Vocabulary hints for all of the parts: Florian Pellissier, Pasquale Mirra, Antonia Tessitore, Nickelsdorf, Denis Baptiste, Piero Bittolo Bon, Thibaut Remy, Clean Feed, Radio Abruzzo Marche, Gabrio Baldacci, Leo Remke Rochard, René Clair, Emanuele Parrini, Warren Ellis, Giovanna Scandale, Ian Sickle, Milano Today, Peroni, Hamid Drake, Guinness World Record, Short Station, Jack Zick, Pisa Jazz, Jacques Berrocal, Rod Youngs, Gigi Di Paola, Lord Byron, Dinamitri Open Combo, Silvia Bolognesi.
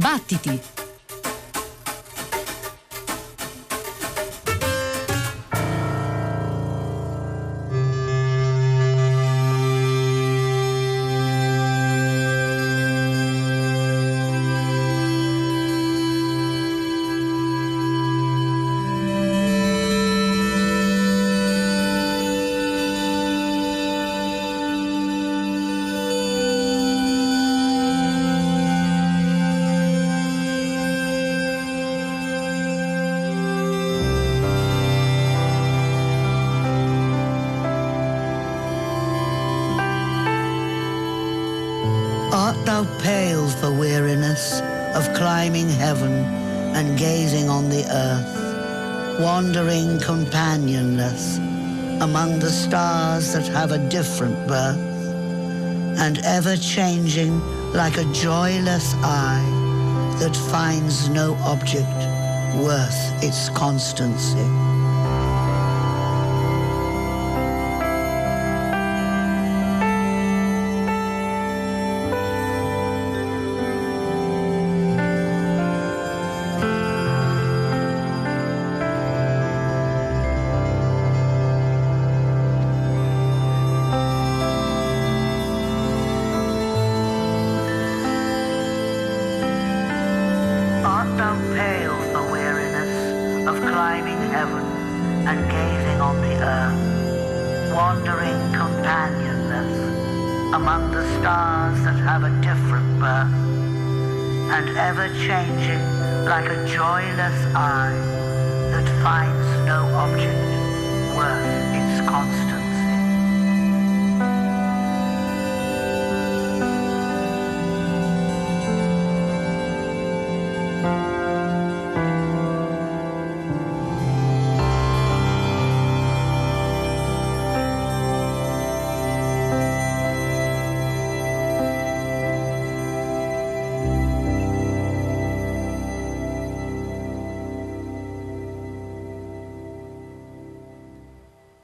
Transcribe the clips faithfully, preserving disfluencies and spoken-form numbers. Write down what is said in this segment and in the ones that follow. Battiti! For weariness of climbing heaven and gazing on the earth, wandering companionless among the stars that have a different birth, and ever-changing like a joyless eye that finds no object worth its constancy.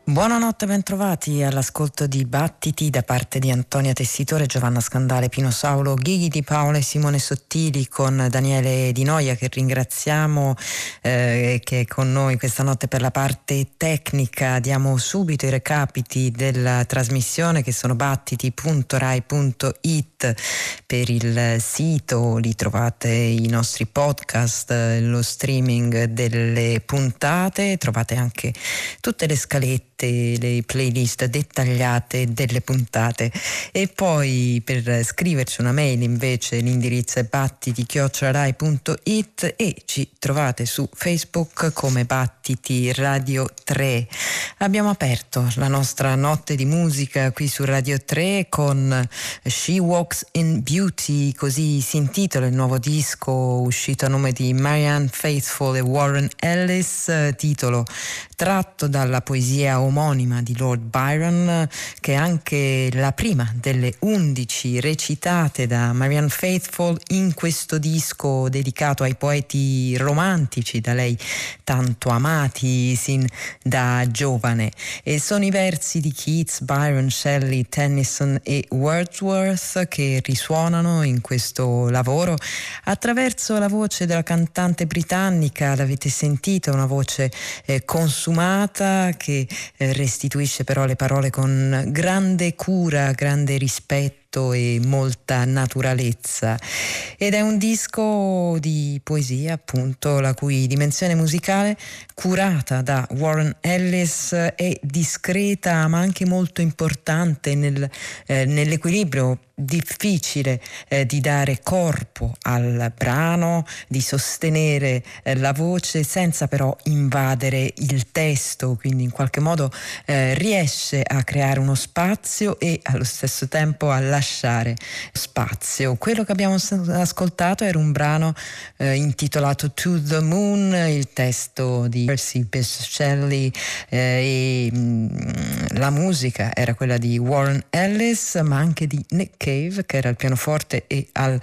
Buonanotte, bentrovati all'ascolto di Battiti da parte di Antonia Tessitore, Giovanna Scandale, Pino Saulo, Gigi Di Paola e Simone Sottili, con Daniele Di Noia, che ringraziamo eh, che è con noi questa notte per la parte tecnica. Diamo subito i recapiti della trasmissione, che sono battiti punto rai punto it per il sito, lì trovate i nostri podcast, lo streaming delle puntate, trovate anche tutte le scalette, le playlist dettagliate delle puntate. E poi per scriverci una mail invece l'indirizzo è battiti chiocciola rai punto it e ci trovate su Facebook come Battiti Radio tre. Abbiamo aperto la nostra notte di musica qui su Radio tre con She Walks in Beauty, così si intitola il nuovo disco uscito a nome di Marianne Faithfull e Warren Ellis, titolo tratto dalla poesia omonima di Lord Byron, che è anche la prima delle undici recitate da Marianne Faithfull in questo disco dedicato ai poeti romantici da lei tanto amati sin da giovane, e sono i versi di Keats, Byron, Shelley, Tennyson e Wordsworth che risuonano in questo lavoro attraverso la voce della cantante britannica. L'avete sentita, una voce eh, consumata che restituisce però le parole con grande cura, grande rispetto e molta naturalezza, ed è un disco di poesia, appunto, la cui dimensione musicale, curata da Warren Ellis, è discreta ma anche molto importante nel, eh, nell'equilibrio difficile eh, di dare corpo al brano, di sostenere eh, la voce senza però invadere il testo, quindi in qualche modo eh, riesce a creare uno spazio e allo stesso tempo a lasciare spazio. Quello che abbiamo ascoltato era un brano eh, intitolato To the Moon, il testo di Percy Bysshe Shelley eh, e mh, la musica era quella di Warren Ellis, ma anche di Nick Cave, che era al pianoforte e al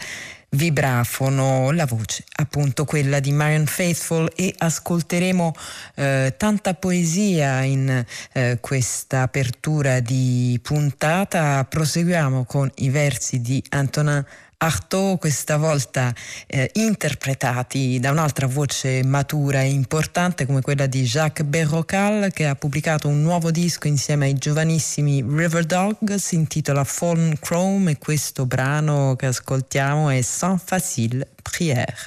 vibrafono. La voce, appunto, quella di Marianne Faithfull, e ascolteremo eh, tanta poesia in eh, questa apertura di puntata. Proseguiamo con i versi di Antonin Artaud, questa volta eh, interpretati da un'altra voce matura e importante come quella di Jacques Berrocal, che ha pubblicato un nuovo disco insieme ai giovanissimi Riverdogs, si intitola Fallen Chrome, e questo brano che ascoltiamo è Sans Facile Prière.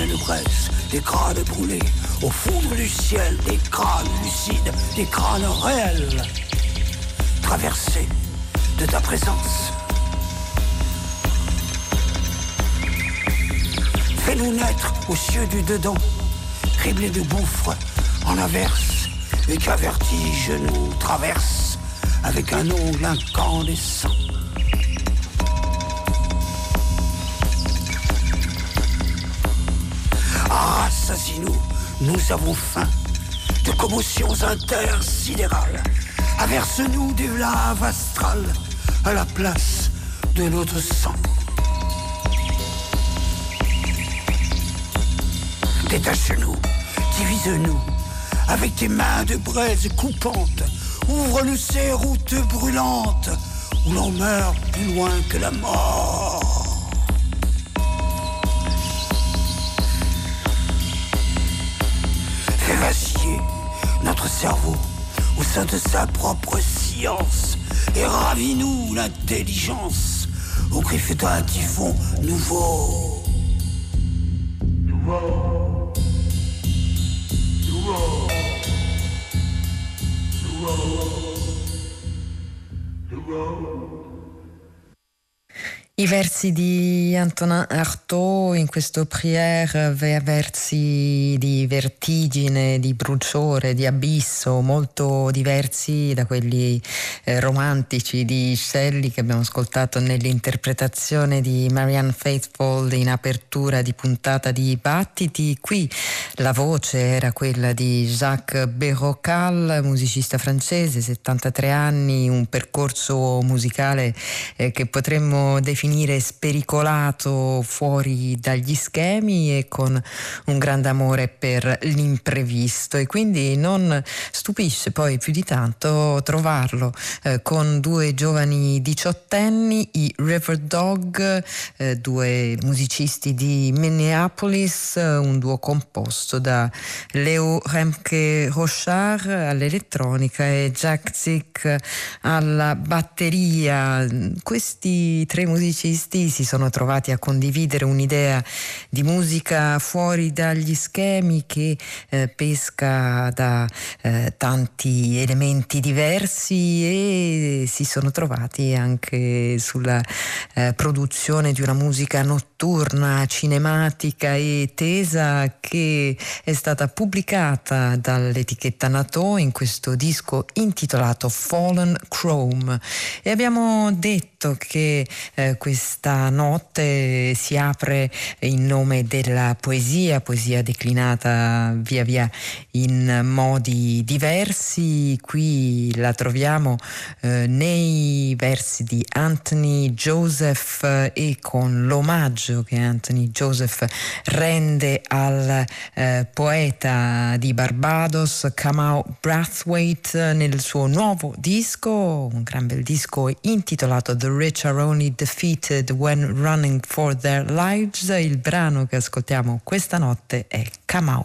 l'allégresse, des crânes brûlés, au fond du ciel, des crânes lucides, des crânes réels, traversés de ta présence. Fais-nous naître aux cieux du dedans, criblés de gouffres en averse, et qu'un vertige nous traverse avec un ongle incandescent. Rassasie-nous, nous avons faim de commotions intersidérales. Averse-nous du lave astral à la place de notre sang. Détache-nous, divise-nous avec tes mains de braise coupantes. Ouvre-nous ces routes brûlantes où l'on meurt plus loin que la mort. Notre cerveau au sein de sa propre science et ravis-nous l'intelligence au griffes d'un typhon nouveau. Nouveau. Nouveau. Nouveau. Nouveau. I versi di Antonin Artaud in questo prière, versi di vertigine, di bruciore, di abisso, molto diversi da quelli eh, romantici di Shelley che abbiamo ascoltato nell'interpretazione di Marianne Faithfull in apertura di puntata di Battiti. Qui la voce era quella di Jacques Berrocal, musicista francese, settantatré anni, un percorso musicale eh, che potremmo definire spericolato, fuori dagli schemi e con un grande amore per l'imprevisto, e quindi non stupisce poi più di tanto trovarlo eh, con due giovani diciottenni, i Riverdogs, eh, due musicisti di Minneapolis, un duo composto da Leo Remke Rochard all'elettronica e Jack Zick alla batteria. Questi tre musicisti si sono trovati a condividere un'idea di musica fuori dagli schemi che eh, pesca da eh, tanti elementi diversi, e si sono trovati anche sulla eh, produzione di una musica notturna, cinematica e tesa, che è stata pubblicata dall'etichetta Nato in questo disco intitolato Fallen Chrome. E abbiamo detto che eh, questa notte si apre in nome della poesia, poesia declinata via via in modi diversi. Qui la troviamo eh, nei versi di Anthony Joseph eh, e con l'omaggio che Anthony Joseph rende al eh, poeta di Barbados Kamau Brathwaite nel suo nuovo disco, un gran bel disco intitolato The Rich Are Only Defeated When Running For Their Lives. Il brano che ascoltiamo questa notte è Kamau.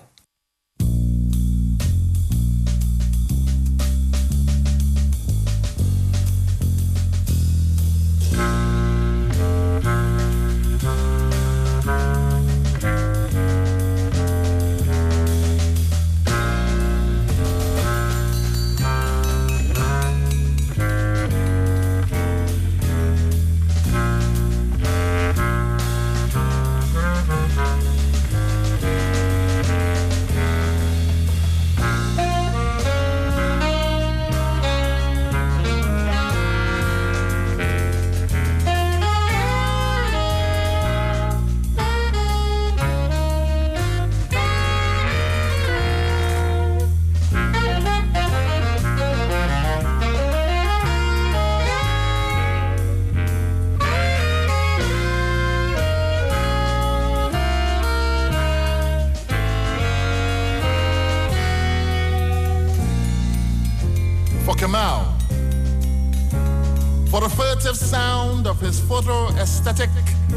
Sound of his photo-aesthetic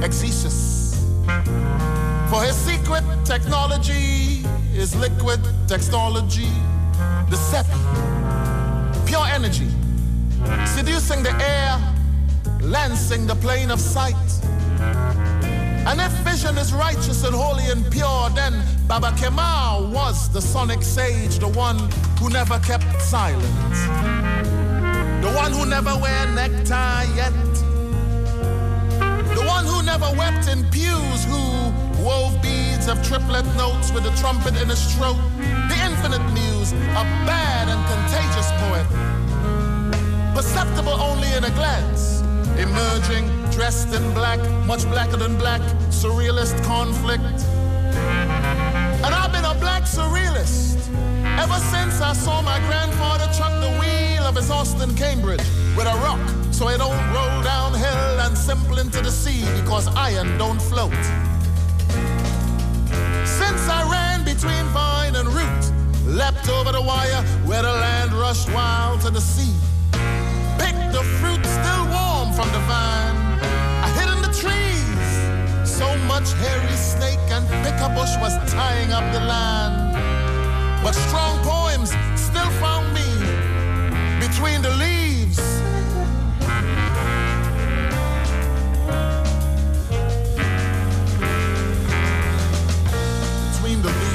exegesis. For his secret technology is liquid technology, the sepi, pure energy, seducing the air, lancing the plane of sight. And if vision is righteous and holy and pure, then Baba Kemal was the sonic sage, the one who never kept silence, the one who never wear necktie yet, the one who never wept in pews, who wove beads of triplet notes with a trumpet in his throat, the infinite muse, a bad and contagious poet, perceptible only in a glance, emerging, dressed in black, much blacker than black, surrealist conflict. And I've been a black surrealist ever since I saw my grandfather chuck the wheel of his Austin Cambridge with a rock so it don't roll downhill and simple into the sea, because iron don't float. Since I ran between vine and root, leapt over the wire where the land rushed wild to the sea, picked the fruit still warm from the vine, I hid in the trees, so much hairy snake and pickabush was tying up the line. But strong poems still found me between the leaves. Between the leaves.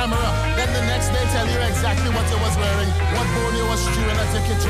Camera, then the next day tell you exactly what you was wearing, what bone you was chewing at the kitchen,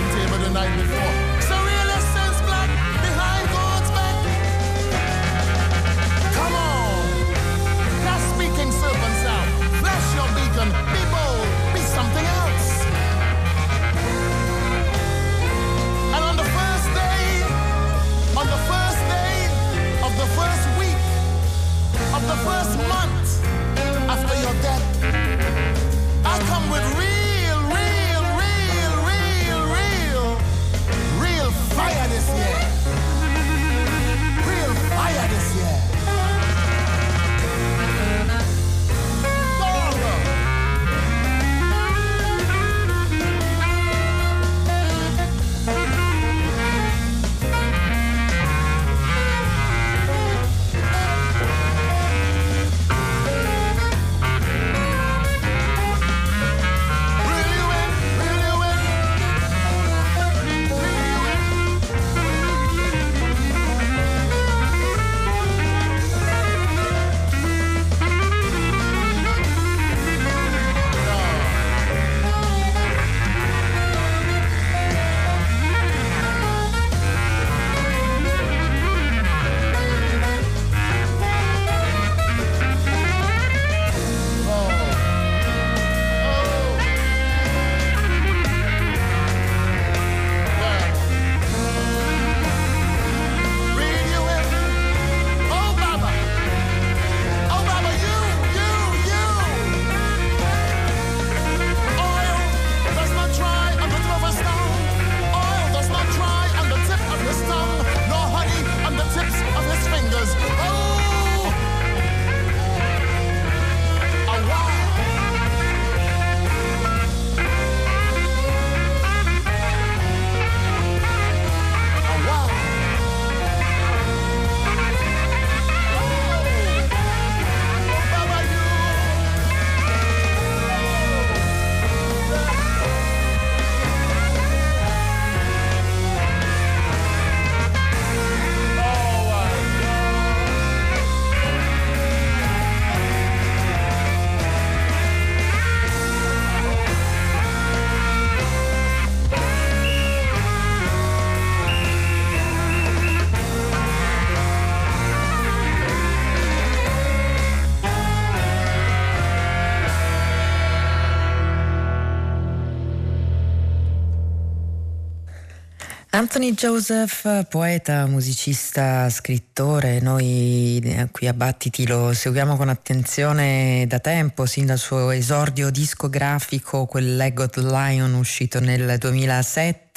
Anthony Joseph, poeta, musicista, scrittore, noi qui a Battiti lo seguiamo con attenzione da tempo, sin dal suo esordio discografico, quel Leg of the Lion uscito nel duemilasette.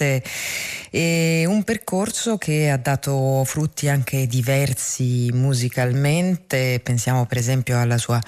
E un percorso che ha dato frutti anche diversi musicalmente, pensiamo per esempio alla sua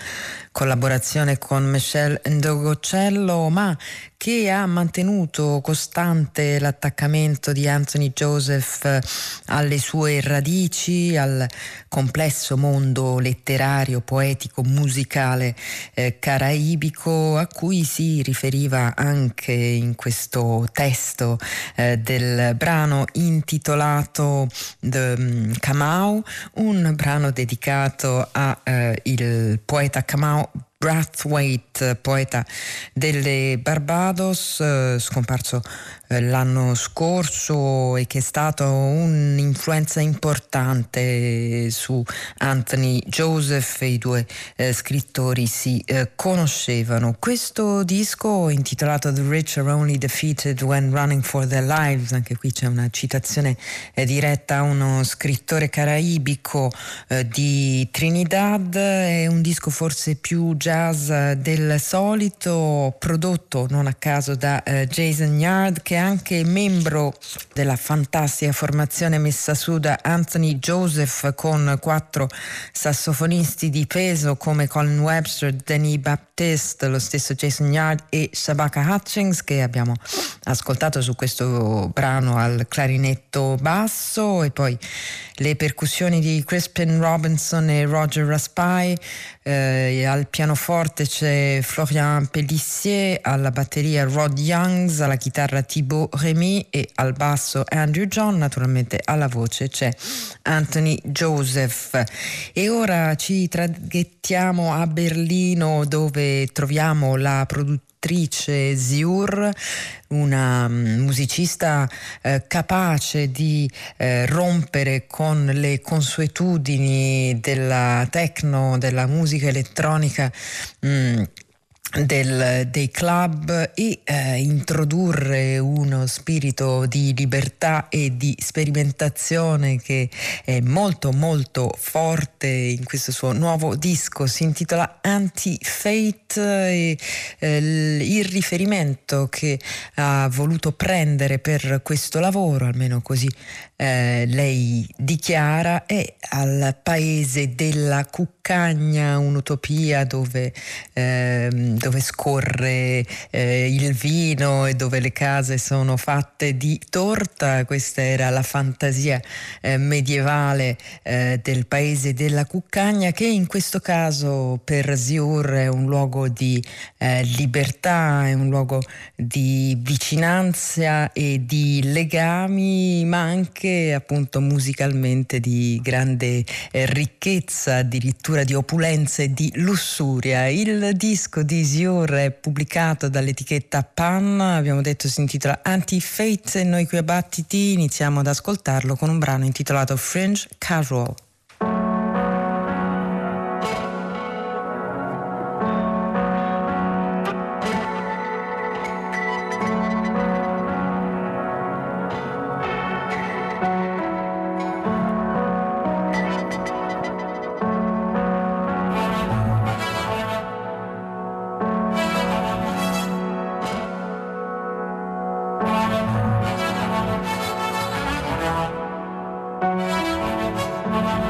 collaborazione con Michel Ndogocello, ma che ha mantenuto costante l'attaccamento di Anthony Joseph alle sue radici, al complesso mondo letterario, poetico, musicale eh, caraibico, a cui si riferiva anche in questo testo Eh, del brano intitolato The Kamau, un brano dedicato a eh, il poeta Kamau Brathwaite, poeta delle Barbados, eh, scomparso eh, l'anno scorso e che è stato un'influenza importante su Anthony Joseph. E i due eh, scrittori si eh, conoscevano. Questo disco, intitolato The Rich Are Only Defeated When Running For Their Lives, anche qui c'è una citazione eh, diretta a uno scrittore caraibico eh, di Trinidad, è un disco forse più già del solito, prodotto non a caso da eh, Jason Yard, che è anche membro della fantastica formazione messa su da Anthony Joseph con quattro sassofonisti di peso come Colin Webster, Denis Baptiste, lo stesso Jason Yard e Shabaka Hutchings, che abbiamo ascoltato su questo brano al clarinetto basso, e poi le percussioni di Crispin Robinson e Roger Raspai, eh, al pianoforte forte c'è Florian Pellissier, alla batteria Rod Youngs, alla chitarra Thibaut Remy e al basso Andrew John, naturalmente alla voce c'è Anthony Joseph. E ora ci traghettiamo a Berlino, dove troviamo la produttrice Ziur, una musicista eh, capace di eh, rompere con le consuetudini della techno, della musica elettronica mh, del, dei club e eh, introdurre uno spirito di libertà e di sperimentazione che è molto molto forte in questo suo nuovo disco. Si intitola Anti-Fate e eh, il riferimento che ha voluto prendere per questo lavoro, almeno così eh, lei dichiara, è al paese della cuccagna, un'utopia dove eh, dove scorre eh, il vino e dove le case sono fatte di torta. Questa era la fantasia eh, medievale eh, del paese della cuccagna, che in questo caso per Ziur è un luogo di eh, libertà, è un luogo di vicinanza e di legami, ma anche appunto musicalmente di grande eh, ricchezza, addirittura di opulenza e di lussuria. Il disco di Ziur è pubblicato dall'etichetta Pan, abbiamo detto si intitola Anti-Fate, e noi qui a Battiti iniziamo ad ascoltarlo con un brano intitolato Fringe Casual. Bye.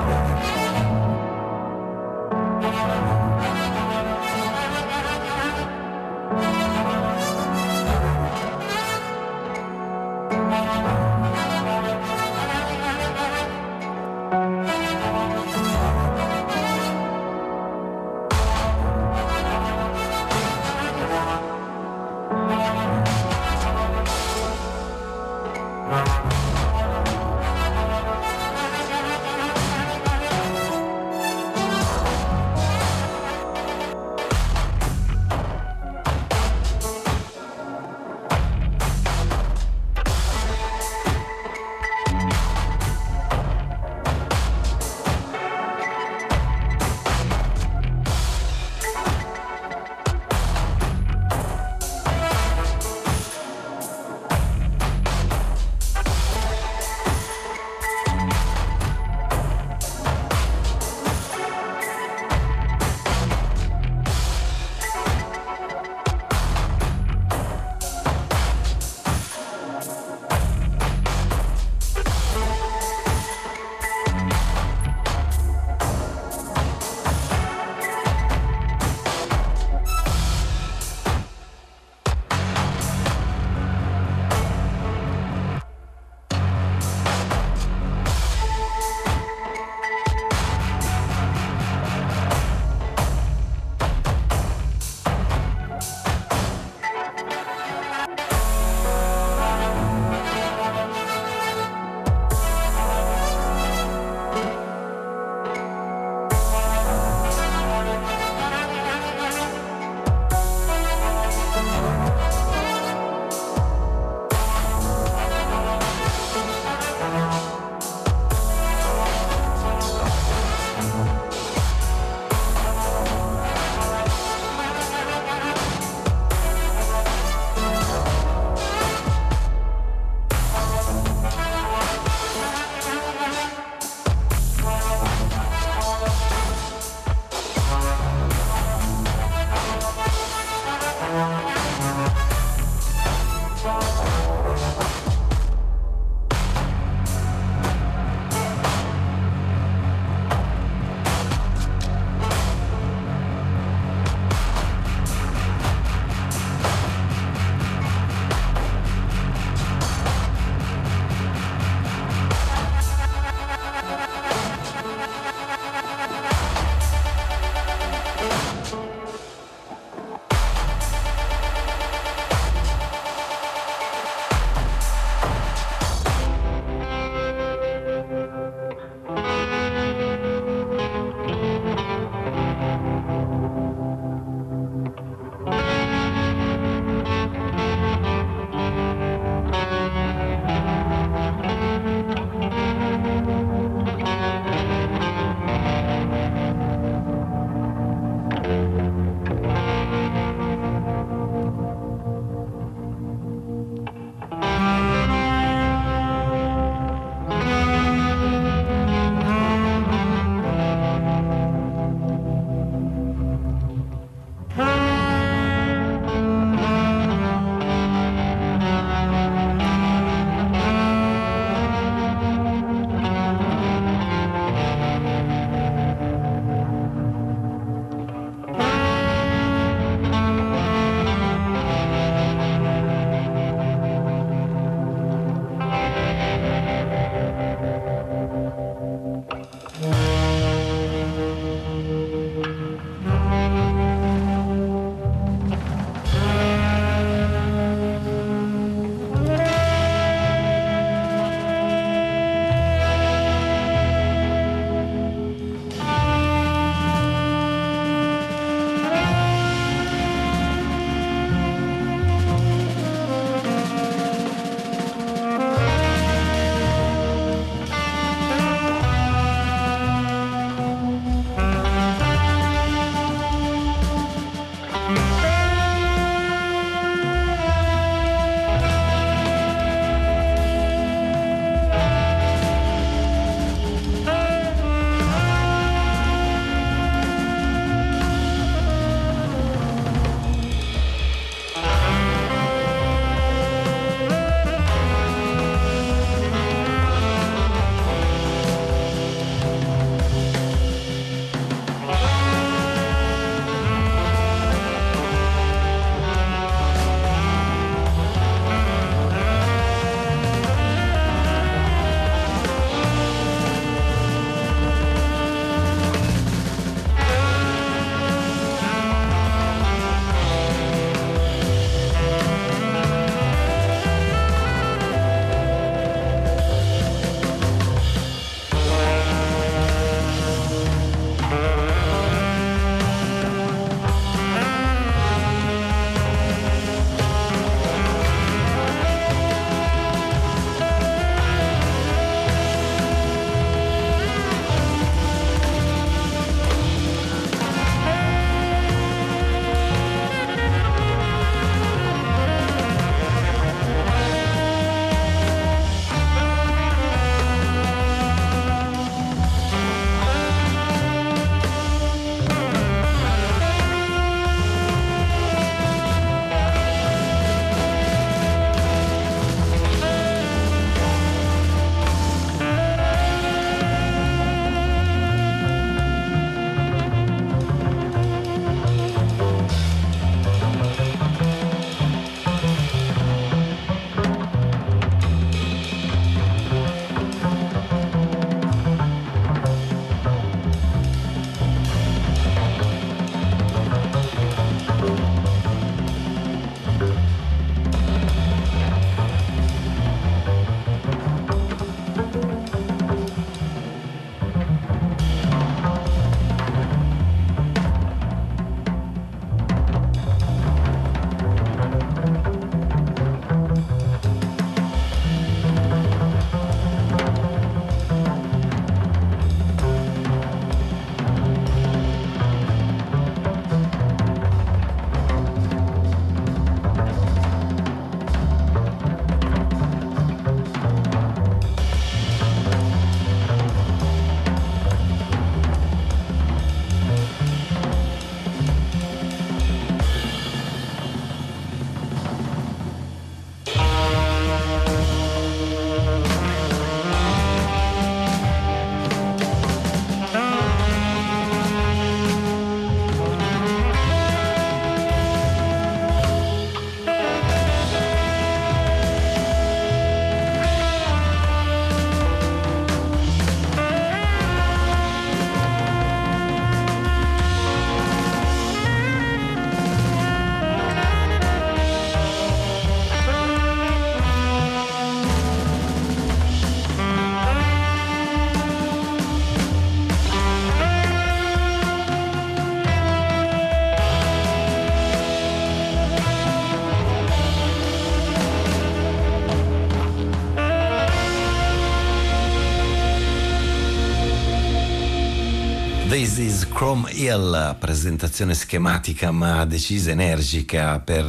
This is Chrome Hill, presentazione schematica ma decisa, energica per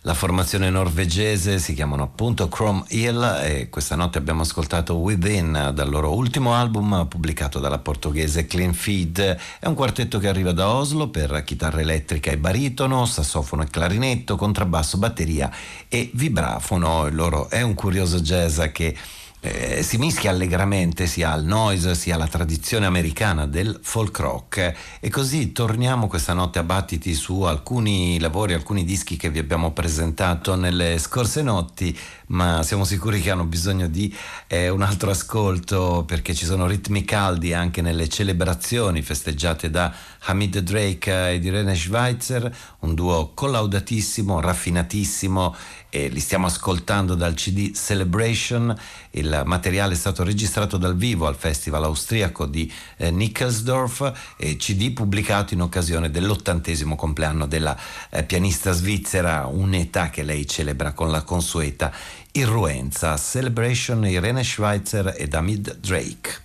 la formazione norvegese. Si chiamano appunto Chrome Hill e questa notte abbiamo ascoltato Within dal loro ultimo album pubblicato dalla portoghese Clean Feed. È un quartetto che arriva da Oslo per chitarra elettrica e baritono, sassofono e clarinetto, contrabbasso, batteria e vibrafono. Il loro è un curioso jazz che Eh, si mischia allegramente sia al noise sia alla tradizione americana del folk rock. E così torniamo questa notte a Battiti su alcuni lavori, alcuni dischi che vi abbiamo presentato nelle scorse notti, ma siamo sicuri che hanno bisogno di eh, un altro ascolto, perché ci sono ritmi caldi anche nelle celebrazioni festeggiate da Hamid Drake ed Irene Schweizer, un duo collaudatissimo, raffinatissimo, e li stiamo ascoltando dal C D Celebration. Il materiale è stato registrato dal vivo al festival austriaco di eh, Nickelsdorf, e C D pubblicato in occasione dell'ottantesimo compleanno della eh, pianista svizzera, un'età che lei celebra con la consueta irruenza. Celebration, Irene Schweizer ed Hamid Drake.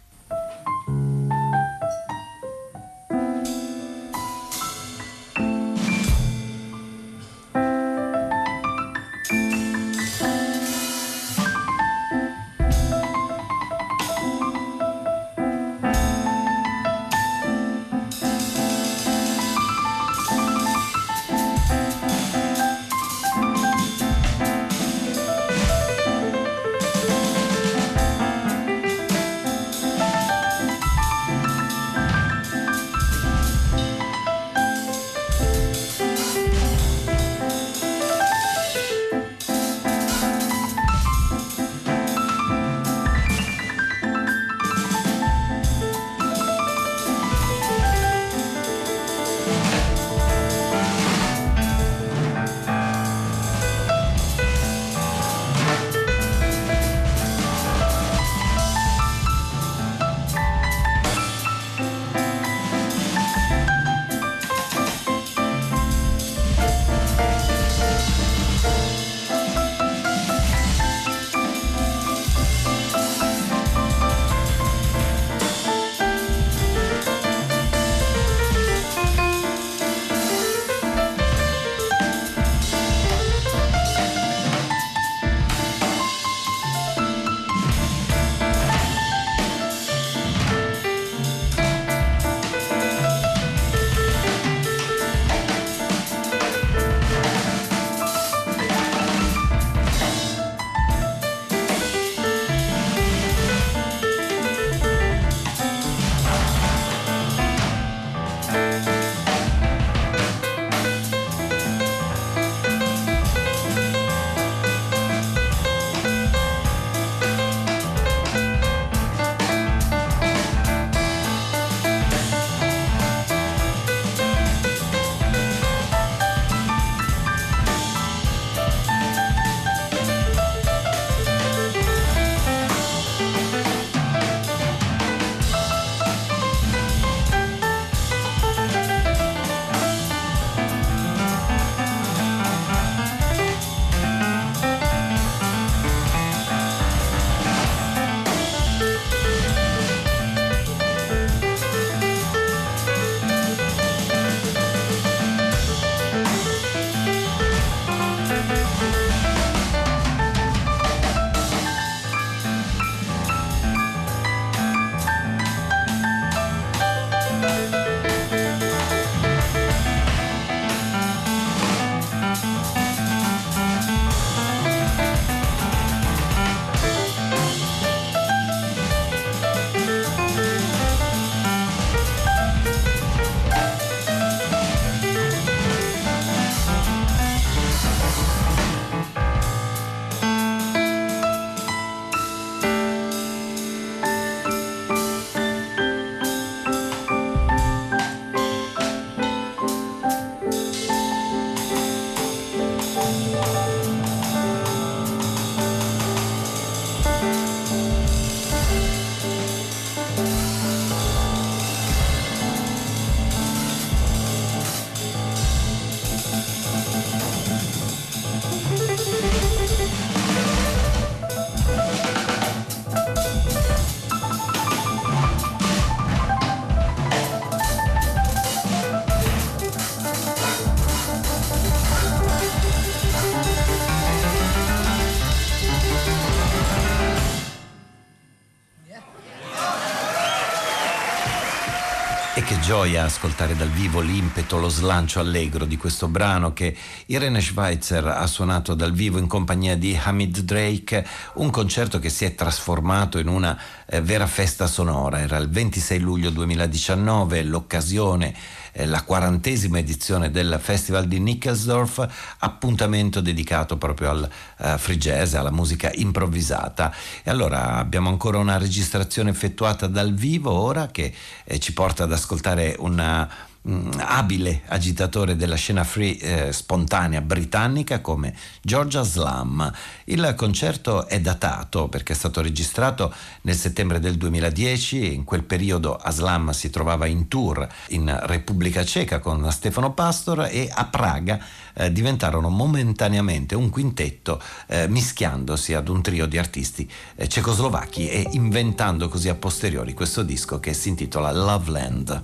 E che gioia ascoltare dal vivo l'impeto, lo slancio allegro di questo brano che Irene Schweizer ha suonato dal vivo in compagnia di Hamid Drake, un concerto che si è trasformato in una eh, vera festa sonora. Era il ventisei luglio duemiladiciannove, l'occasione, eh, la quarantesima edizione del Festival di Nickelsdorf, appuntamento dedicato proprio al eh, free jazz, alla musica improvvisata. E allora abbiamo ancora una registrazione effettuata dal vivo ora che eh, ci porta ad ascoltare ascoltare un um, abile agitatore della scena free eh, spontanea britannica come Georgia Slam. Il concerto è datato perché è stato registrato nel settembre del duemiladieci. In quel periodo Aslam si trovava in tour in Repubblica Ceca con Stefano Pastor e a Praga eh, diventarono momentaneamente un quintetto eh, mischiandosi ad un trio di artisti eh, cecoslovacchi e inventando così a posteriori questo disco che si intitola Loveland.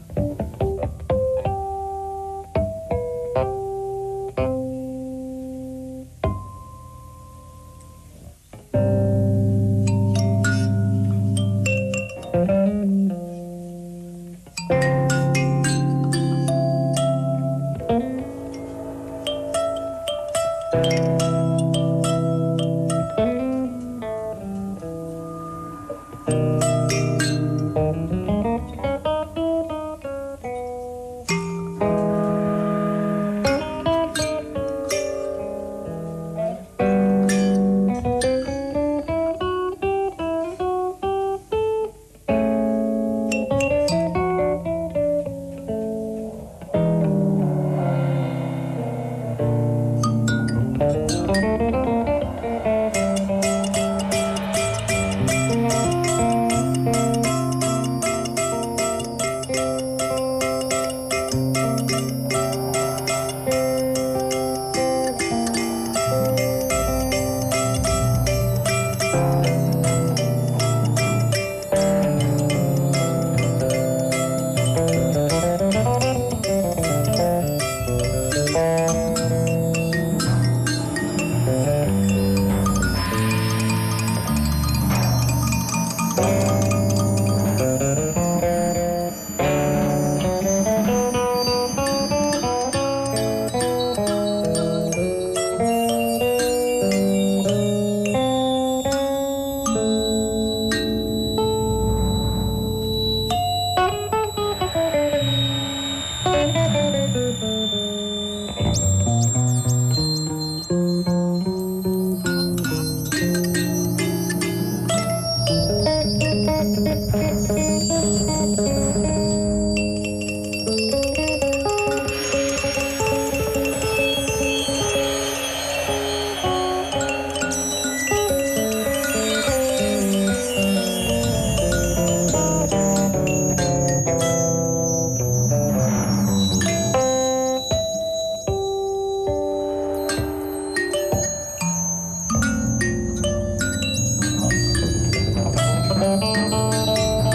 Thank you.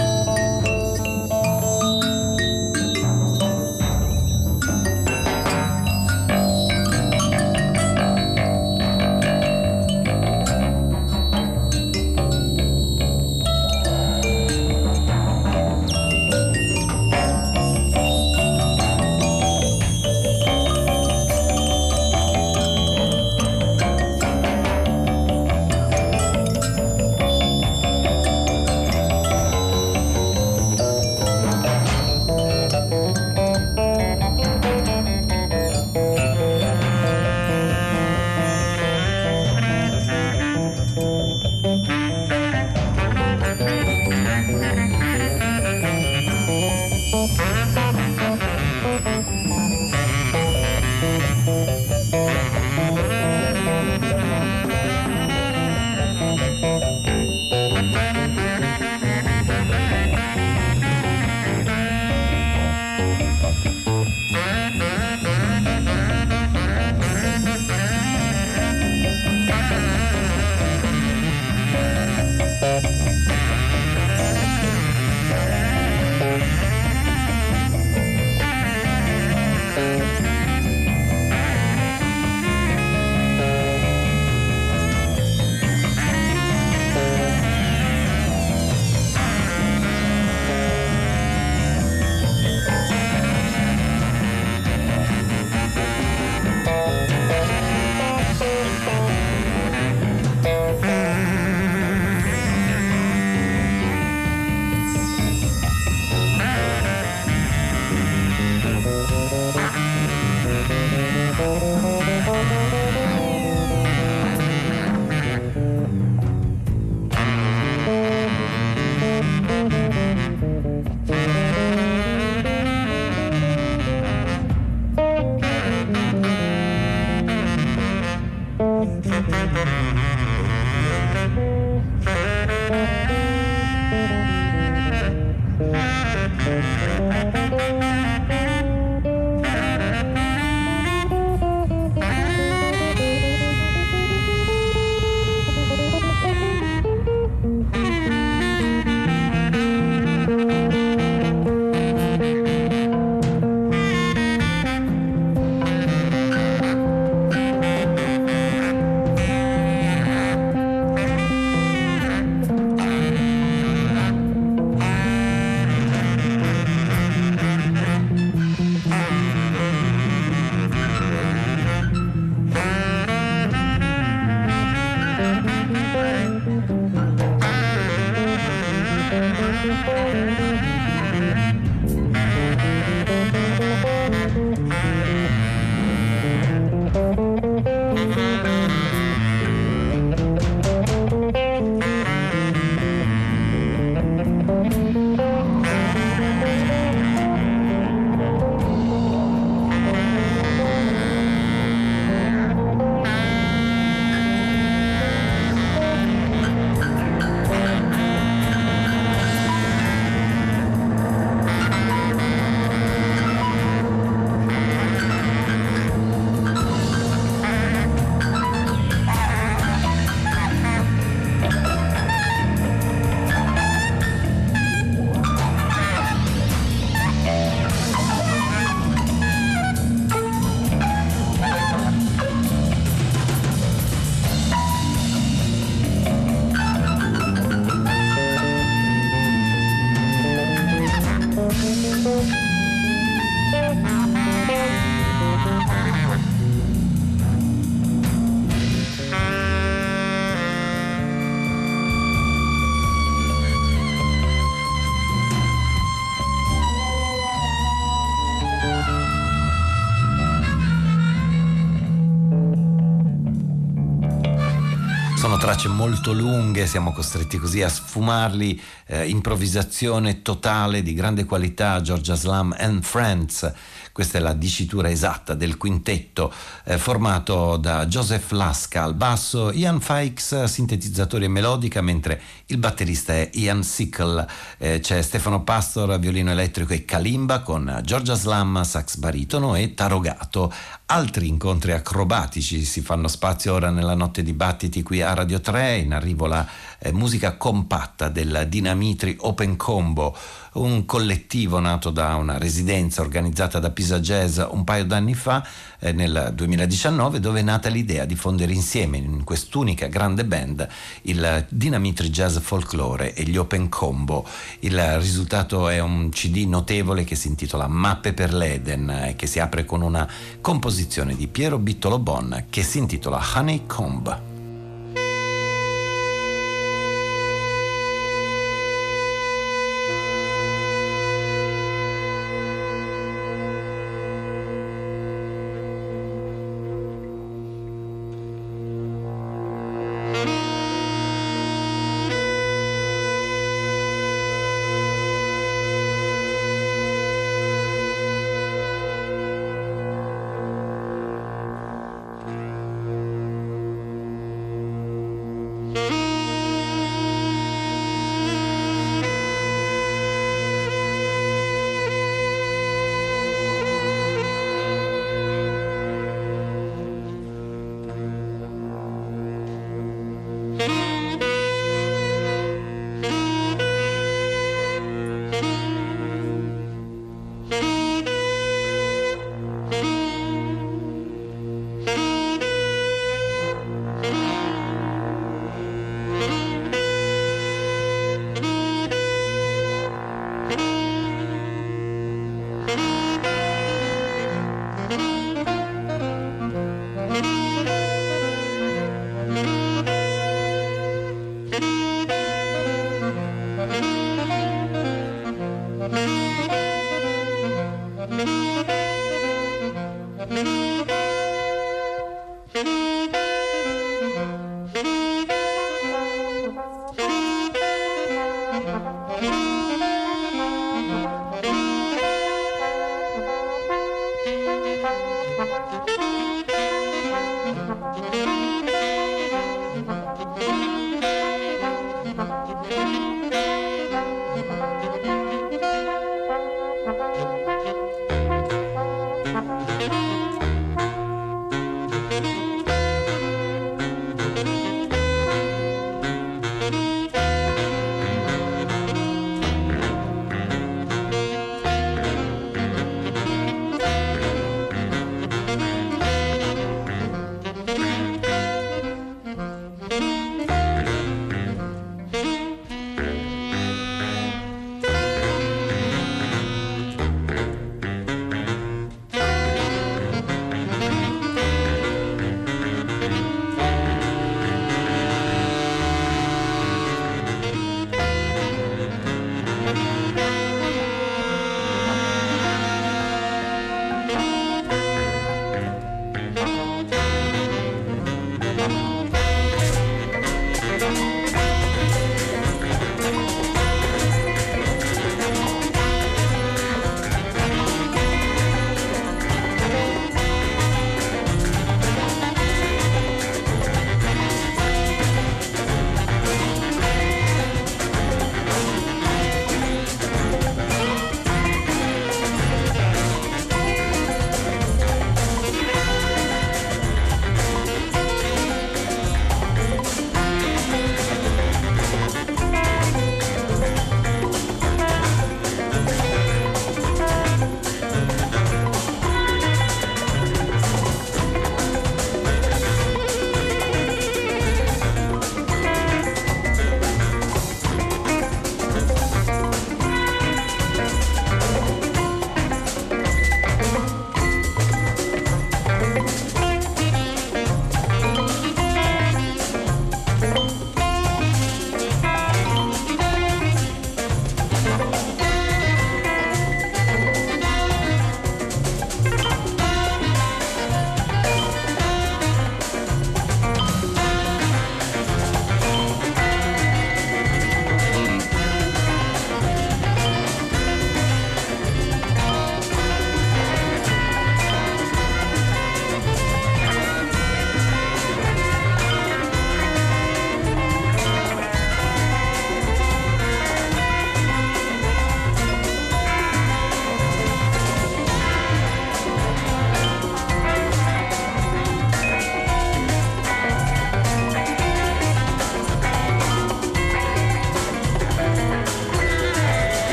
Molto lunghe, siamo costretti così a sfumarli, eh, improvvisazione totale di grande qualità, Georgia Slam and Friends, questa è la dicitura esatta del quintetto eh, formato da Joseph Laska al basso, Ian Fikes sintetizzatori e melodica, mentre il batterista è Ian Sickle, eh, c'è Stefano Pastor violino elettrico e kalimba con Georgia Slam sax baritono e tarogato. Altri incontri acrobatici si fanno spazio ora nella notte di Battiti qui a Radio tre, in arrivo la eh, musica compatta del Dinamitri Open Combo, un collettivo nato da una residenza organizzata da Pisa Jazz un paio d'anni fa, eh, nel duemiladiciannove, dove è nata l'idea di fondere insieme in quest'unica grande band il Dinamitri Jazz Folklore e gli Open Combo. Il risultato è un C D notevole che si intitola Mappe per l'Eden e eh, che si apre con una composizione di Piero Bittolo Bon che si intitola Honeycomb.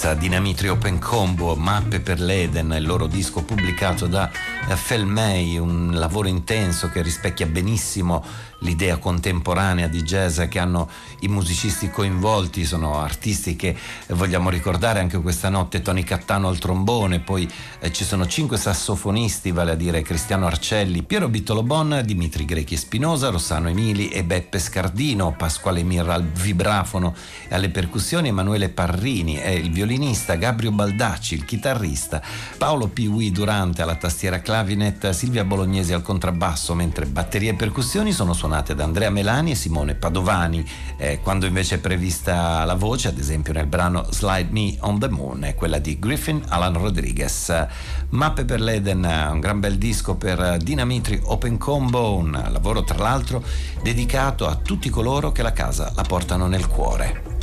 presenza Dinamitri Open Combo, Mappe per l'Eden, il loro disco pubblicato da Felmei, un lavoro intenso che rispecchia benissimo l'idea contemporanea di jazz che hanno i musicisti coinvolti. Sono artisti che vogliamo ricordare anche questa notte: Tony Cattano al trombone, poi eh, ci sono cinque sassofonisti, vale a dire Cristiano Arcelli, Piero Bittolobon, Dimitri Grechi Espinosa, Rossano Emili e Beppe Scardino, Pasquale Mirra al vibrafono e alle percussioni, Emanuele Parrini è il violinista, Gabrio Baldacci il chitarrista, Paolo Piwi Durante alla tastiera clavinet, Silvia Bolognesi al contrabbasso, mentre batterie e percussioni sono suonate da Andrea Melani e Simone Padovani, eh, quando invece è prevista la voce, ad esempio nel brano Slide Me on the Moon, è quella di Griffin Alan Rodriguez. Mappe per l'Eden, un gran bel disco per Dinamitri Open Combo, un lavoro tra l'altro dedicato a tutti coloro che la casa la portano nel cuore.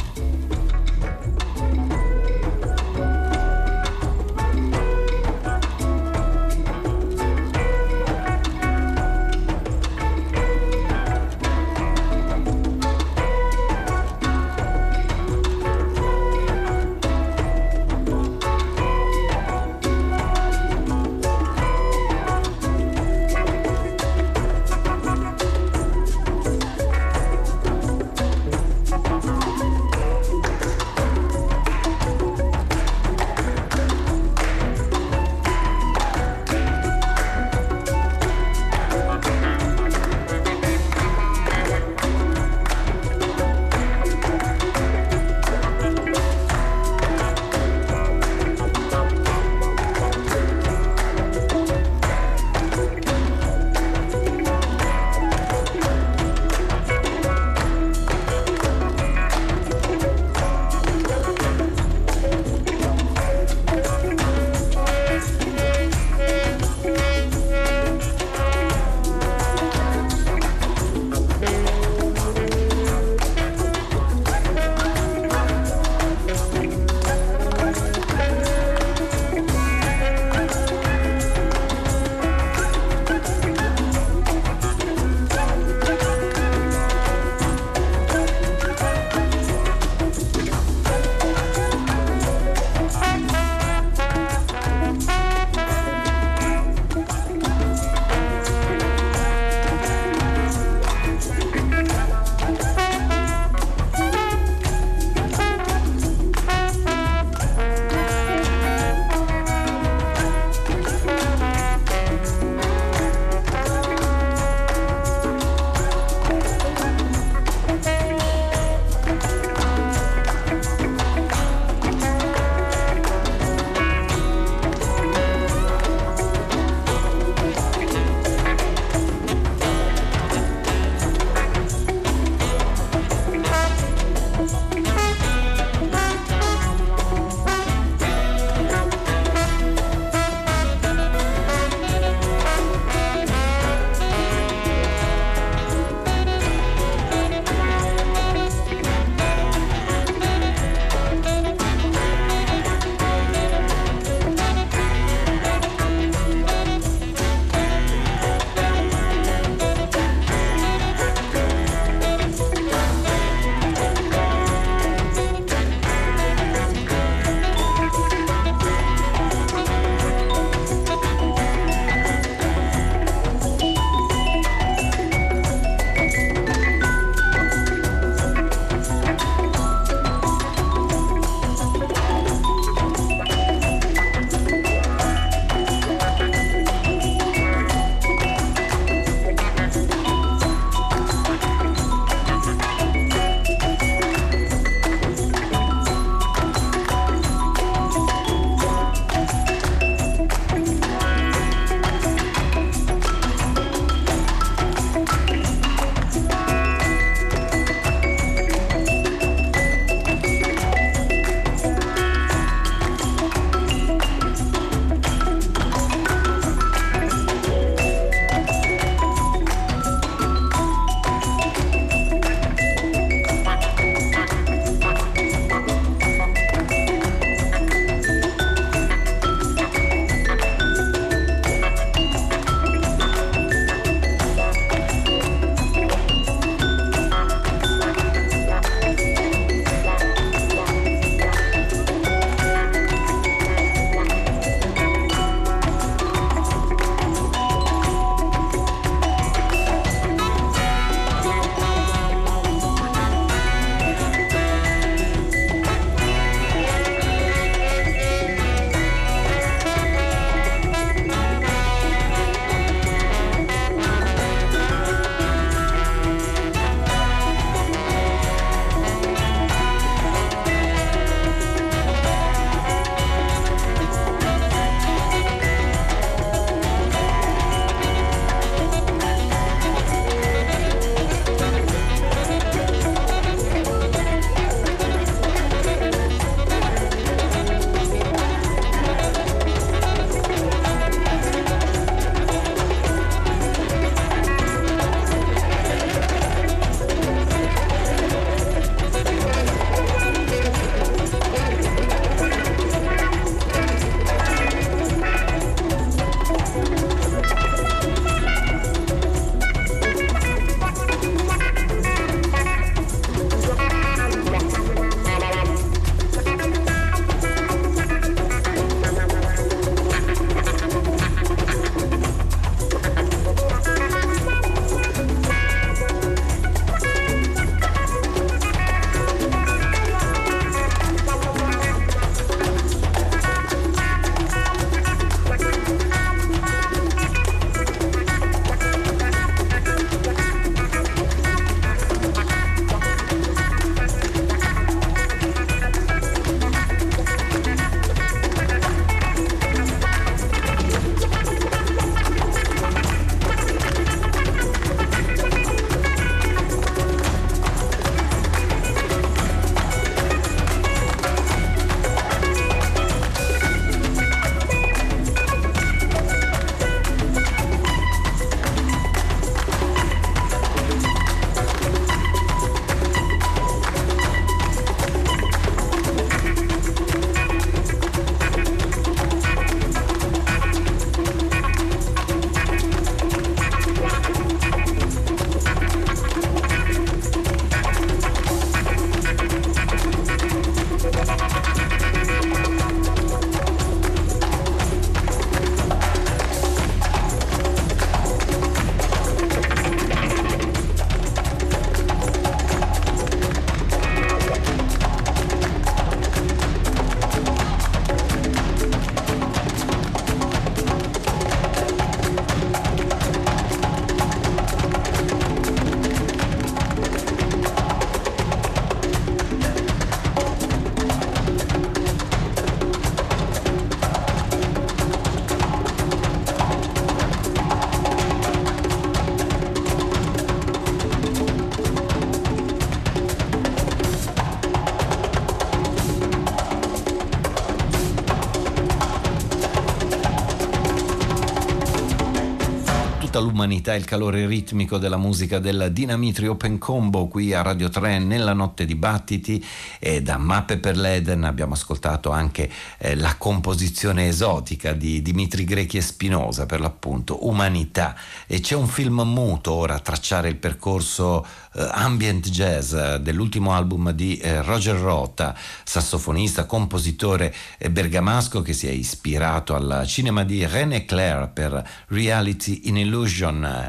tutta l'umanità il calore ritmico della musica della Dinamitri Open Combo qui a Radio tre nella notte di Battiti, e da Mappe per l'Eden abbiamo ascoltato anche eh, la composizione esotica di Dimitri Grechi Espinosa, per l'appunto Umanità, e c'è un film muto ora a tracciare il percorso eh, ambient jazz eh, dell'ultimo album di eh, Roger Rota, sassofonista, compositore eh, bergamasco che si è ispirato al cinema di René Clair per Reality in Illusion,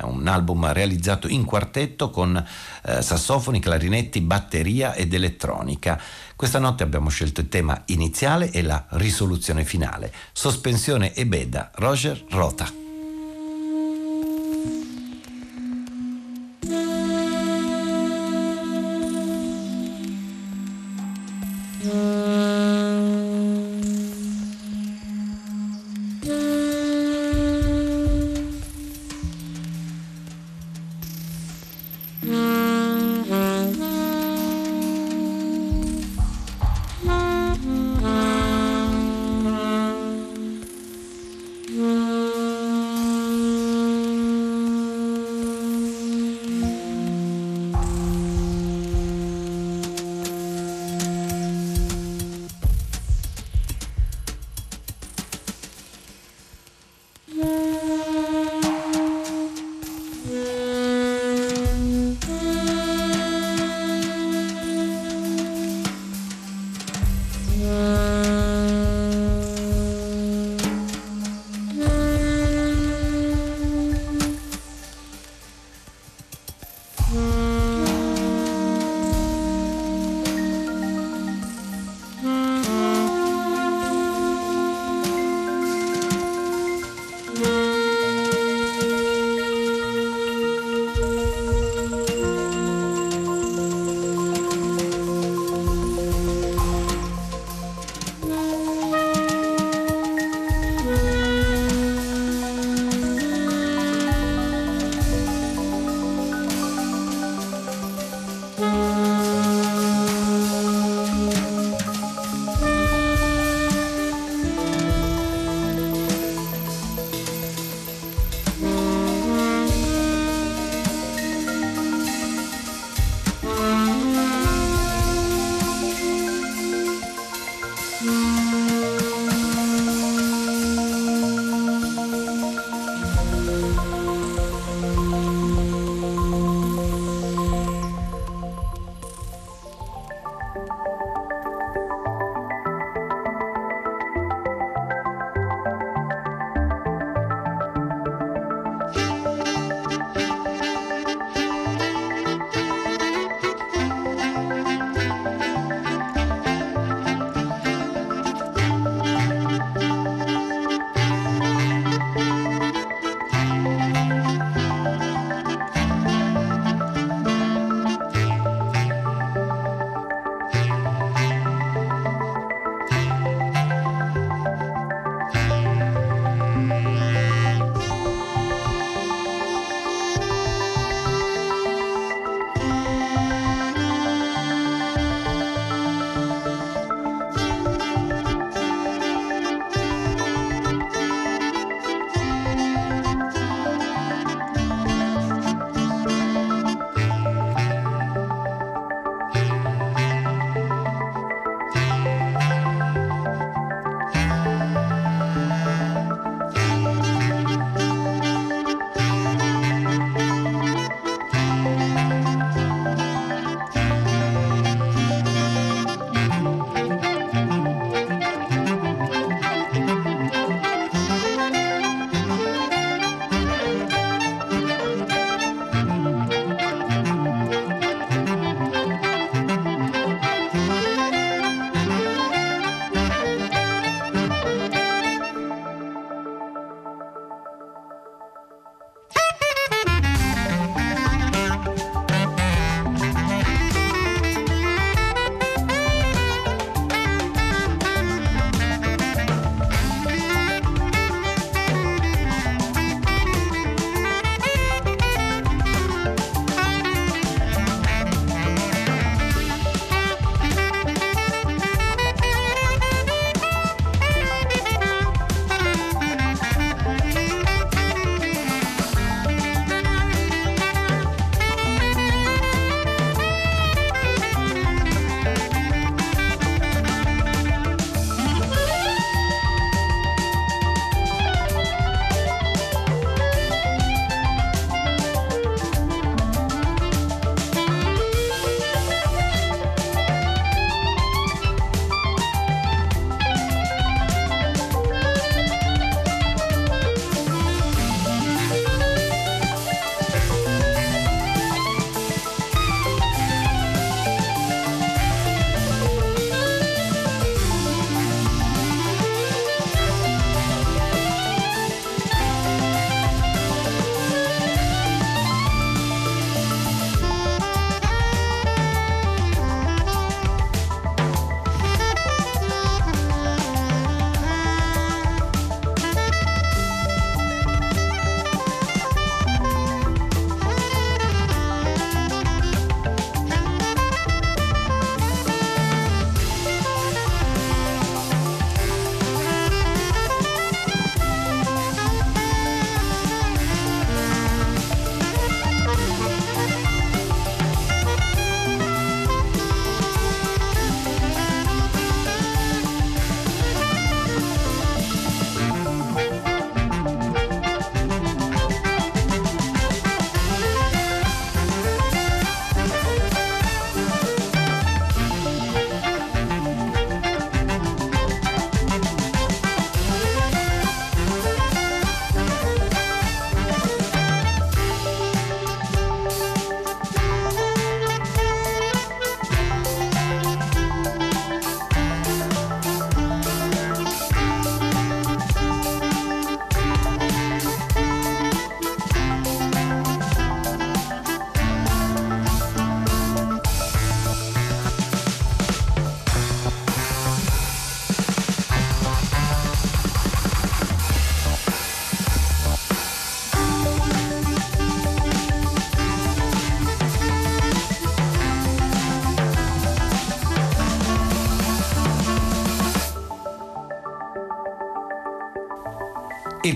un album realizzato in quartetto con eh, sassofoni, clarinetti, batteria ed elettronica. Questa notte abbiamo scelto il tema iniziale e la risoluzione finale, Sospensione e Beda, Roger Rota. Yeah.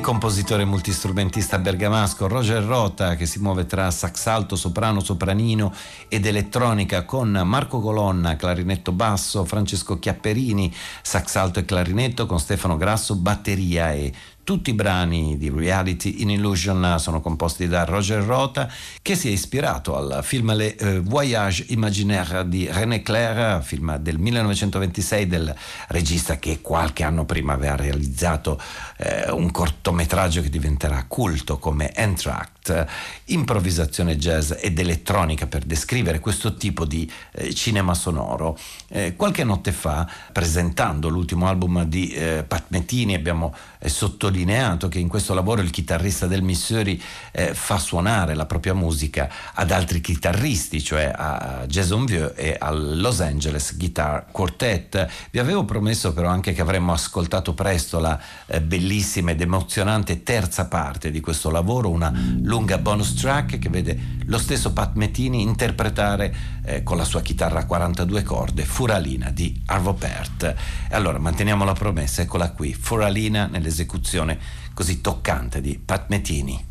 compositore multistrumentista bergamasco Roger Rota, che si muove tra sax alto, soprano, sopranino ed elettronica, con Marco Colonna, clarinetto basso, Francesco Chiapperini, sax alto e clarinetto, con Stefano Grasso, batteria. E tutti i brani di Reality in Illusion sono composti da Roger Rota, che si è ispirato al film Le eh, Voyage Imaginaire di René Clair, film del millenovecentoventisei del regista che qualche anno prima aveva realizzato eh, un cortometraggio che diventerà culto come Entr'Act. Improvvisazione jazz ed elettronica per descrivere questo tipo di eh, cinema sonoro. Eh, qualche notte fa, presentando l'ultimo album di eh, Pat Mettini, abbiamo eh, sottolineato che in questo lavoro il chitarrista del Missouri eh, fa suonare la propria musica ad altri chitarristi, cioè a Jason Vieux e al Los Angeles Guitar Quartet. Vi avevo promesso però anche che avremmo ascoltato presto la eh, bellissima ed emozionante terza parte di questo lavoro, una lunga bonus track che vede lo stesso Pat Mettini interpretare eh, con la sua chitarra a quarantadue corde Furalina di Arvo Pärt. Allora manteniamo la promessa, eccola qui, Furalina nell'esecuzione così toccante di Pat Mettini.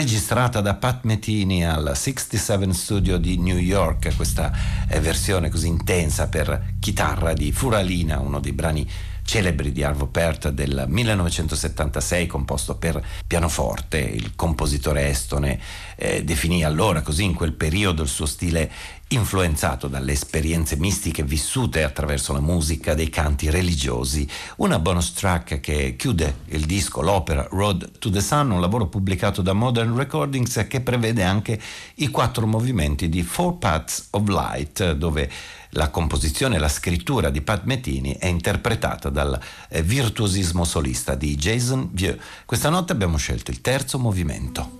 registrata da Pat Metini al sessantasette Studio di New York, questa versione così intensa per chitarra di Furalina, uno dei brani celebri di Arvo Pärt del millenovecentosettantasei, composto per pianoforte. Il compositore estone eh, definì allora, così in quel periodo, il suo stile influenzato dalle esperienze mistiche vissute attraverso la musica dei canti religiosi. Una bonus track che chiude il disco, l'opera Road to the Sun, un lavoro pubblicato da Modern Recordings che prevede anche i quattro movimenti di Four Paths of Light, dove la composizione e la scrittura di Pat Metini è interpretata dal virtuosismo solista di Jason Vieux. Questa notte abbiamo scelto il terzo movimento.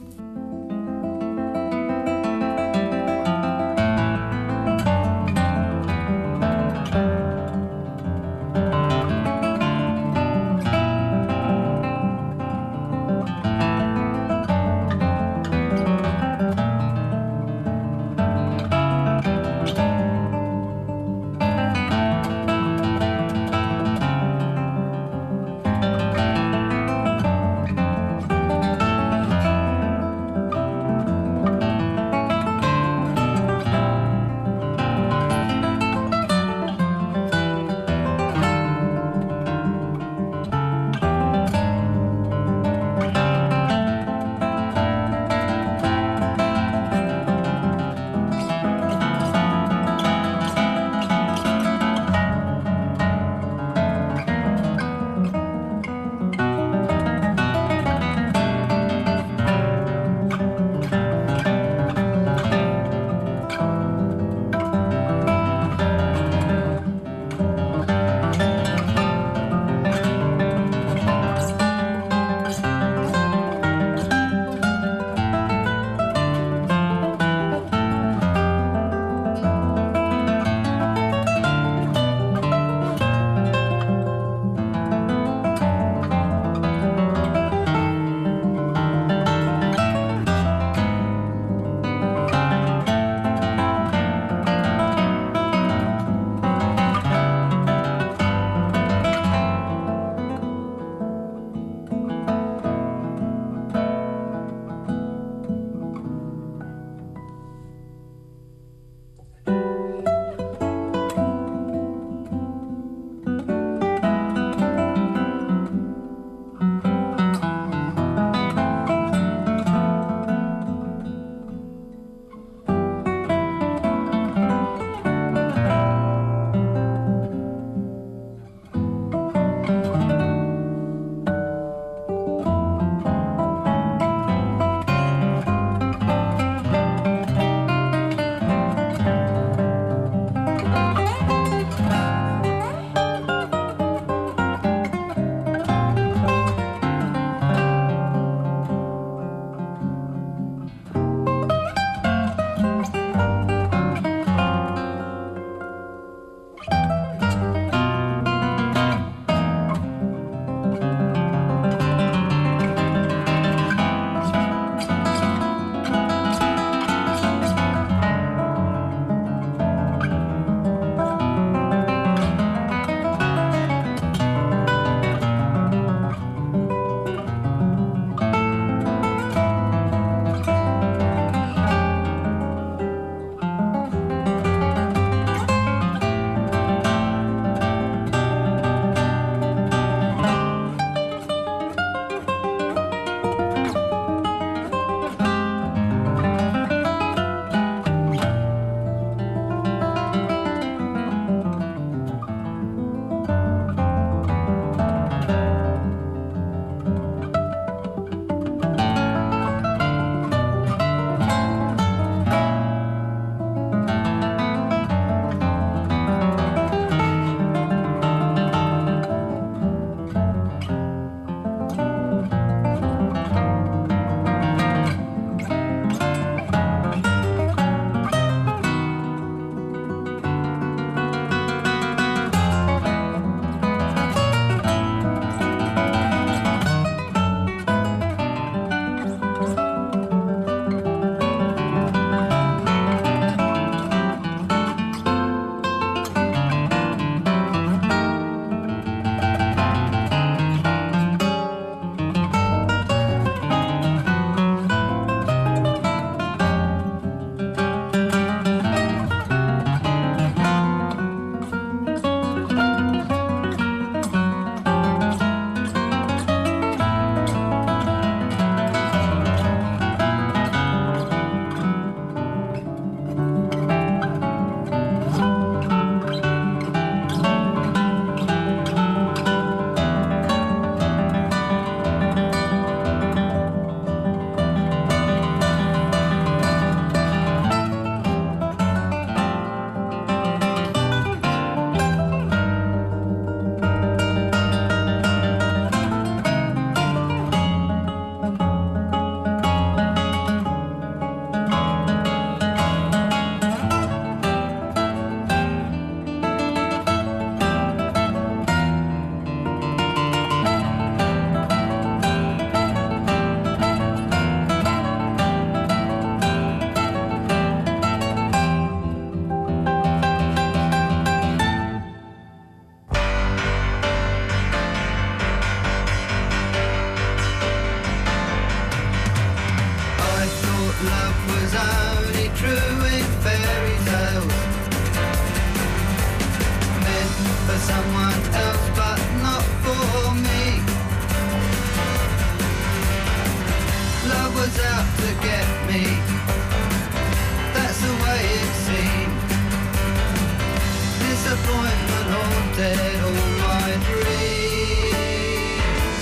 disappointment haunted all my dreams.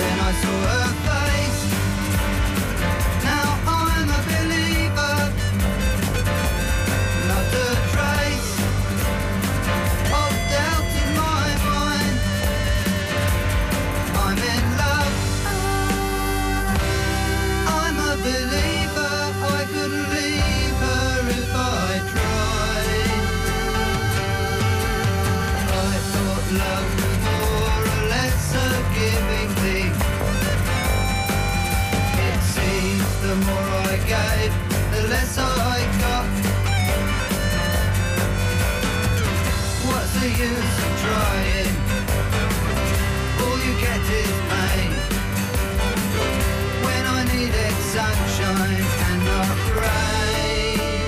Then I saw her face. Now I'm a believer. Not a trace of doubt in my mind. I'm in love. I'm a believer. I couldn't leave her if I tried. I thought love was more or less a giving thing. It seems the more I gave, the less I got. What's the use of trying? All you get is pain. When I needed sunshine and not rain.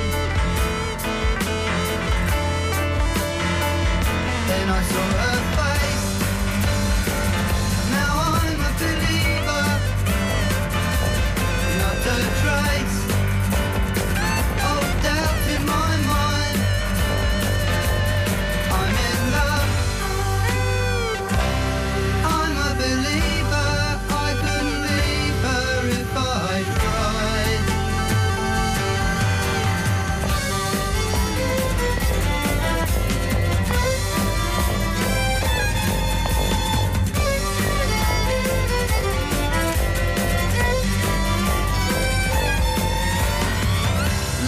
Then I saw her face. Now I'm a believer. Not a trace of doubt in my mind. I'm in love. I'm a believer. I couldn't leave her if I tried.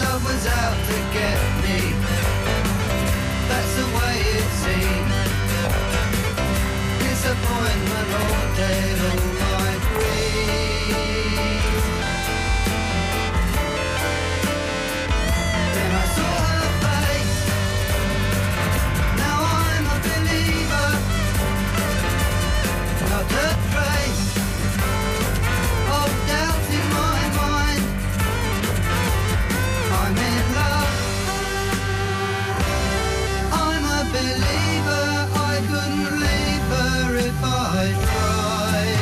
Love was out to get me. That's the way it seemed. Disappointment haunted all my dreams. Then I saw her face. Now I'm a believer. Not a trace of doubt in my mind. I'm in love. I'm a believer. I couldn't leave her if I tried.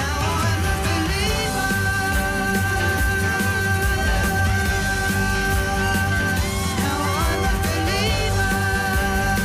Now I'm a believer. Now I'm a believer. Now I'm a believer. Now I'm a believer. Now I'm a believer. Now I'm a believer. Now I'm a believer. Now I'm a believer.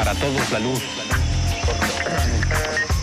Para todos la luz.